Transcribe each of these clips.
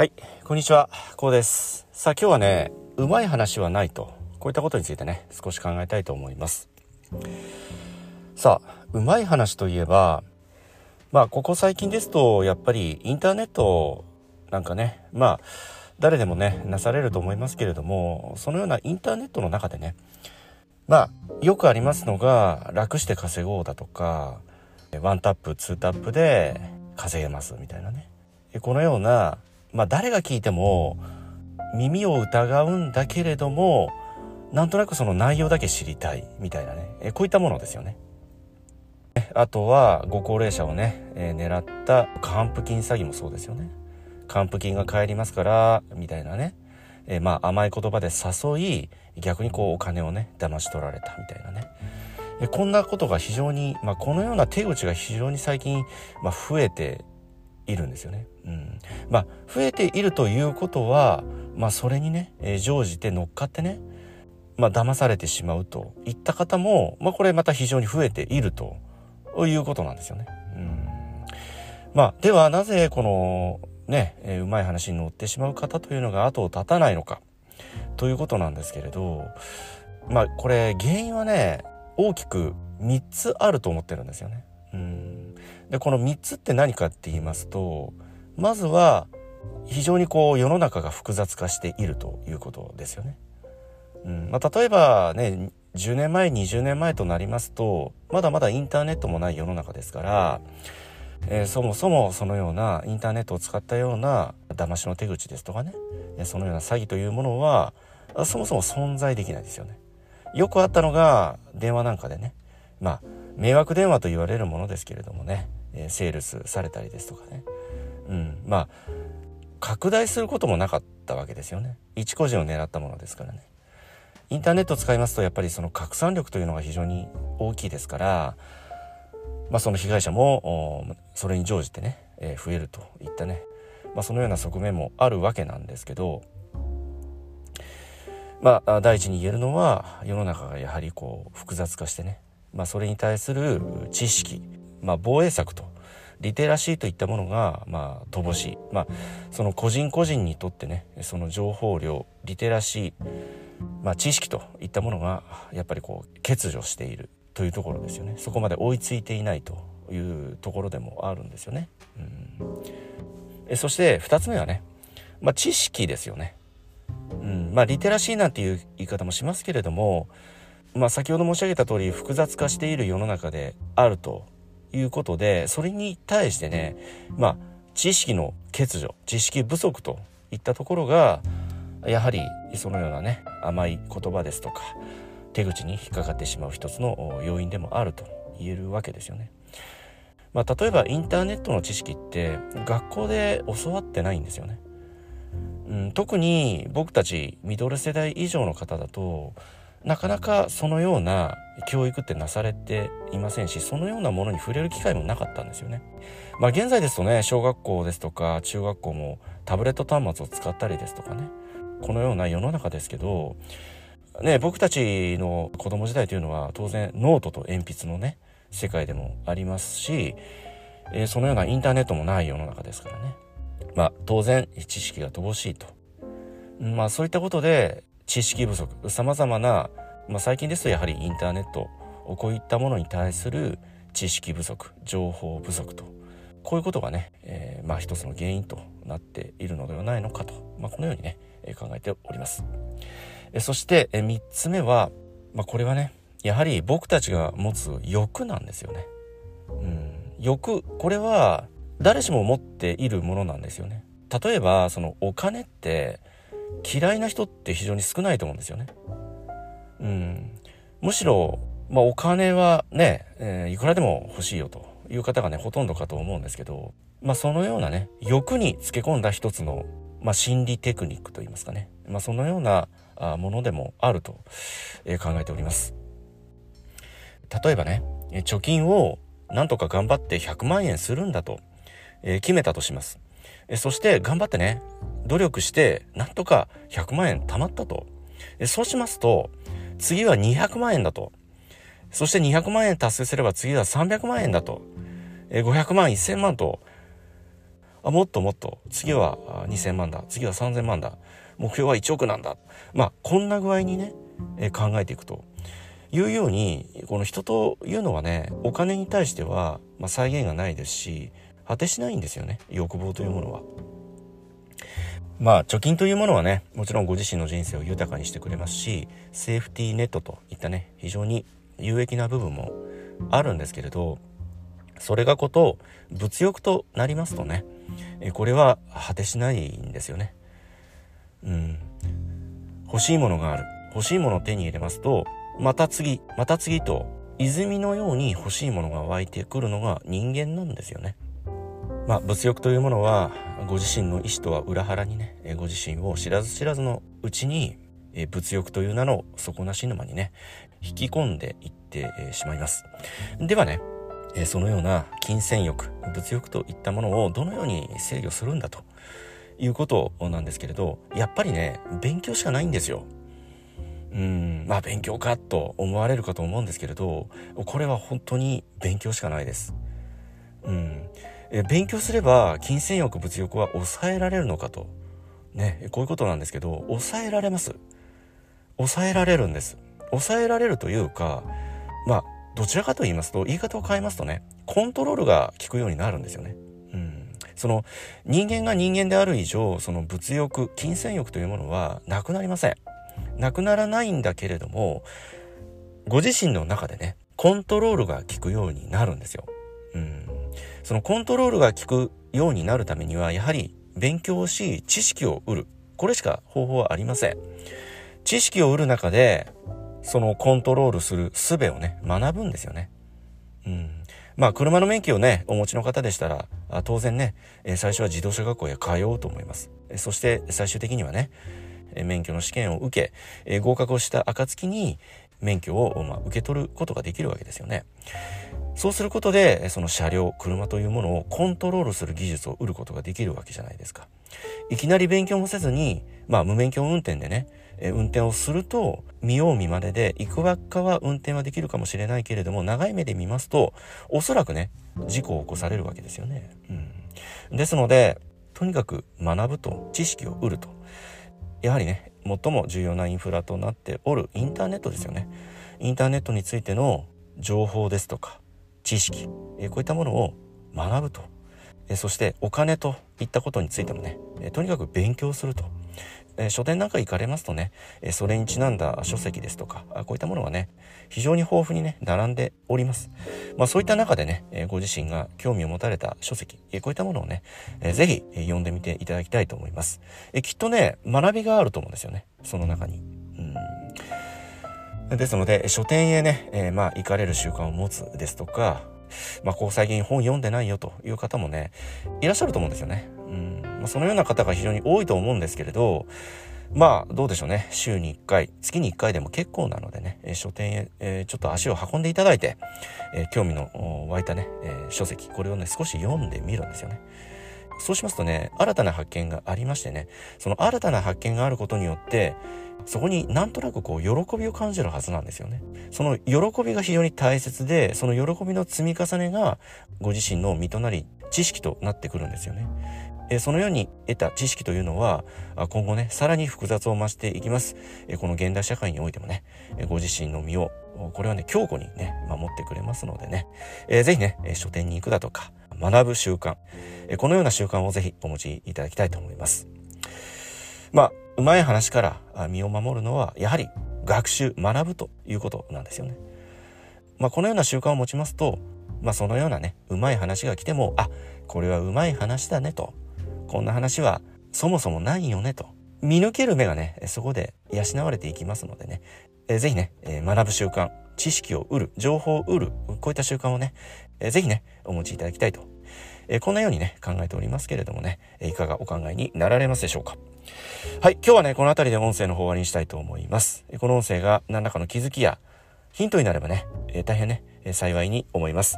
はい、こんにちは、こうです。さあ今日はね、うまい話はないと、こういったことについてね、少し考えたいと思います。さあ、うまい話といえば、ここ最近ですと、やっぱりインターネットなんかね、誰でもね、なされると思いますけれども、そのようなインターネットの中でね、よくありますのが、楽して稼ごうだとか、ワンタップ、ツータップで稼げますみたいなね。このような、誰が聞いても耳を疑うんだけれども、なんとなくその内容だけ知りたいみたいなね、こういったものですよね。あとはご高齢者をね、狙った還付金詐欺もそうですよね。還付金が返りますからみたいなね、甘い言葉で誘い、逆にこうお金をね騙し取られたみたいなね、こんなことが非常に、このような手口が非常に最近、増えているんですよね。増えているということは、それにね、乗じて乗っかってね、騙されてしまうといった方も、これまた非常に増えているということなんですよね。ではなぜこのね、うまい話に乗ってしまう方というのが後を絶たないのかということなんですけれど、これ原因はね、大きく3つあると思ってるんですよね。でこの3つって何かって言いますと、まずは非常にこう世の中が複雑化しているということですよね。例えばね、10年前20年前となりますと、まだまだインターネットもない世の中ですから、そもそもそのようなインターネットを使ったような騙しの手口ですとかね、そのような詐欺というものはそもそも存在できないですよね。よくあったのが電話なんかでね、迷惑電話と言われるものですけれどもね、セールスされたりですとかね、拡大することもなかったわけですよね。一個人を狙ったものですからね。インターネットを使いますと、やっぱりその拡散力というのが非常に大きいですから、その被害者もそれに乗じてね、増えるといったね、そのような側面もあるわけなんですけど、第一に言えるのは、世の中がやはりこう複雑化してね、それに対する知識、防衛策とリテラシーといったものが乏しい、その個人個人にとってね、その情報量、リテラシー、知識といったものがやっぱりこう欠如しているというところですよね。そこまで追いついていないというところでもあるんですよね。そして2つ目はね、知識ですよね。リテラシーなんていう言い方もしますけれども、先ほど申し上げた通り複雑化している世の中であるということで、それに対してね、知識の欠如、知識不足といったところが、やはりそのようなね、甘い言葉ですとか手口に引っかかってしまう一つの要因でもあると言えるわけですよね。例えばインターネットの知識って学校で教わってないんですよね。特に僕たちミドル世代以上の方だと、なかなかそのような教育ってなされていませんし、そのようなものに触れる機会もなかったんですよね。現在ですとね、小学校ですとか中学校もタブレット端末を使ったりですとかね、このような世の中ですけど、僕たちの子供時代というのは当然ノートと鉛筆のね、世界でもありますし、そのようなインターネットもない世の中ですからね。当然知識が乏しいと。そういったことで知識不足、様々な、最近ですとやはりインターネット、こういったものに対する知識不足、情報不足と、こういうことがね、一つの原因となっているのではないのかと、このようにね、考えております。そして3つ目は、これはね、やはり僕たちが持つ欲なんですよね。欲、これは誰しも持っているものなんですよね。例えばそのお金って嫌いな人って非常に少ないと思うんですよね。むしろ、お金はね、いくらでも欲しいよという方がね、ほとんどかと思うんですけど、そのようなね、欲につけ込んだ一つの、心理テクニックといいますかね、そのようなものでもあると、考えております。例えばね、貯金をなんとか頑張って100万円するんだと、決めたとします。そして頑張ってね、努力してなんとか100万円貯まったと。そうしますと、次は200万円だと。そして200万円達成すれば次は300万円だと。500万、1000万と。あ、もっともっと、次は2000万だ、次は3000万だ、目標は1億なんだ、まあこんな具合にね、考えていくというように、この人というのはね、お金に対しては、まあ、際限がないですし、果てしないんですよね、欲望というものは。まあ貯金というものはね、もちろんご自身の人生を豊かにしてくれますし、セーフティーネットといったね、非常に有益な部分もあるんですけれど、それがこと物欲となりますとね、これは果てしないんですよね。うん、欲しいものがある、欲しいものを手に入れますと、また次また次と泉のように欲しいものが湧いてくるのが人間なんですよね。まあ、物欲というものはご自身の意思とは裏腹にね、ご自身を知らず知らずのうちに物欲という名の底なし沼にね、引き込んでいってしまいます。ではね、そのような金銭欲、物欲といったものをどのように制御するんだということなんですけれど、やっぱりね、勉強しかないんですよ。まあ勉強かと思われるかと思うんですけれど、これは本当に勉強しかないです。勉強すれば金銭欲、物欲は抑えられるのかとね、こういうことなんですけど、抑えられます。抑えられるんです。抑えられるというか、まあどちらかと言いますと、言い方を変えますとね、コントロールが効くようになるんですよね。その人間が人間である以上、その物欲、金銭欲というものはなくなりません。なくならないんだけれども、ご自身の中でね、コントロールが効くようになるんですよ。そのコントロールが効くようになるためには、やはり勉強をし、知識を得る、これしか方法はありません。知識を得る中で、そのコントロールする術をね、学ぶんですよね。まあ車の免許をね、お持ちの方でしたら、当然ね、最初は自動車学校へ通うと思います。そして最終的にはね、免許の試験を受け、合格をした暁に免許を受け取ることができるわけですよね。そうすることで、その車両、車というものをコントロールする技術を得ることができるわけじゃないですか。いきなり勉強もせずに、まあ無免許運転でね、運転をすると、見よう見まねで、いくばっかは運転はできるかもしれないけれども、長い目で見ますと、おそらくね、事故を起こされるわけですよね。ですので、とにかく学ぶと、知識を得ると。やはりね、最も重要なインフラとなっておるインターネットですよね。インターネットについての情報ですとか知識、こういったものを学ぶと、そしてお金といったことについてもね、とにかく勉強すると。書店なんか行かれますとね、それにちなんだ書籍ですとか、こういったものがね、非常に豊富にね、並んでおります。まあそういった中でね、ご自身が興味を持たれた書籍、こういったものをね、ぜひ読んでみていただきたいと思います。きっとね、学びがあると思うんですよね、その中に。ですので、書店へね、まあ行かれる習慣を持つですとか、まあこう最近本読んでないよという方もね、いらっしゃると思うんですよね。そのような方が非常に多いと思うんですけれど、まあどうでしょうね、週に1回、月に1回でも結構なのでね、書店へ、ちょっと足を運んでいただいて、興味の湧いたね、書籍、これをね、少し読んでみるんですよね。そうしますとね、新たな発見がありましてね、その新たな発見があることによって、そこになんとなくこう喜びを感じるはずなんですよね。その喜びが非常に大切で、その喜びの積み重ねがご自身の身となり、知識となってくるんですよね。そのように得た知識というのは、今後ね、さらに複雑を増していきます。この現代社会においてもね、ご自身の身を、これはね、強固にね、守ってくれますのでね、ぜひね、書店に行くだとか、学ぶ習慣、このような習慣をぜひお持ちいただきたいと思います。まあ、うまい話から身を守るのは、やはり学習、学ぶということなんですよね。まあ、このような習慣を持ちますと、まあ、そのようなね、うまい話が来ても、あ、これはうまい話だねと、こんな話はそもそもないよねと見抜ける目がね、そこで養われていきますのでね、ぜひね、学ぶ習慣、知識を得る、情報を得る、こういった習慣をね、ぜひね、お持ちいただきたいと、こんなようにね、考えておりますけれどもね、いかがお考えになられますでしょうか。はい、今日はね、この辺りで音声の方終わりにしたいと思います。この音声が何らかの気づきやヒントになればね、大変ね、幸いに思います。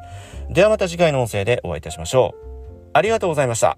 ではまた次回の音声でお会いいたしましょう。ありがとうございました。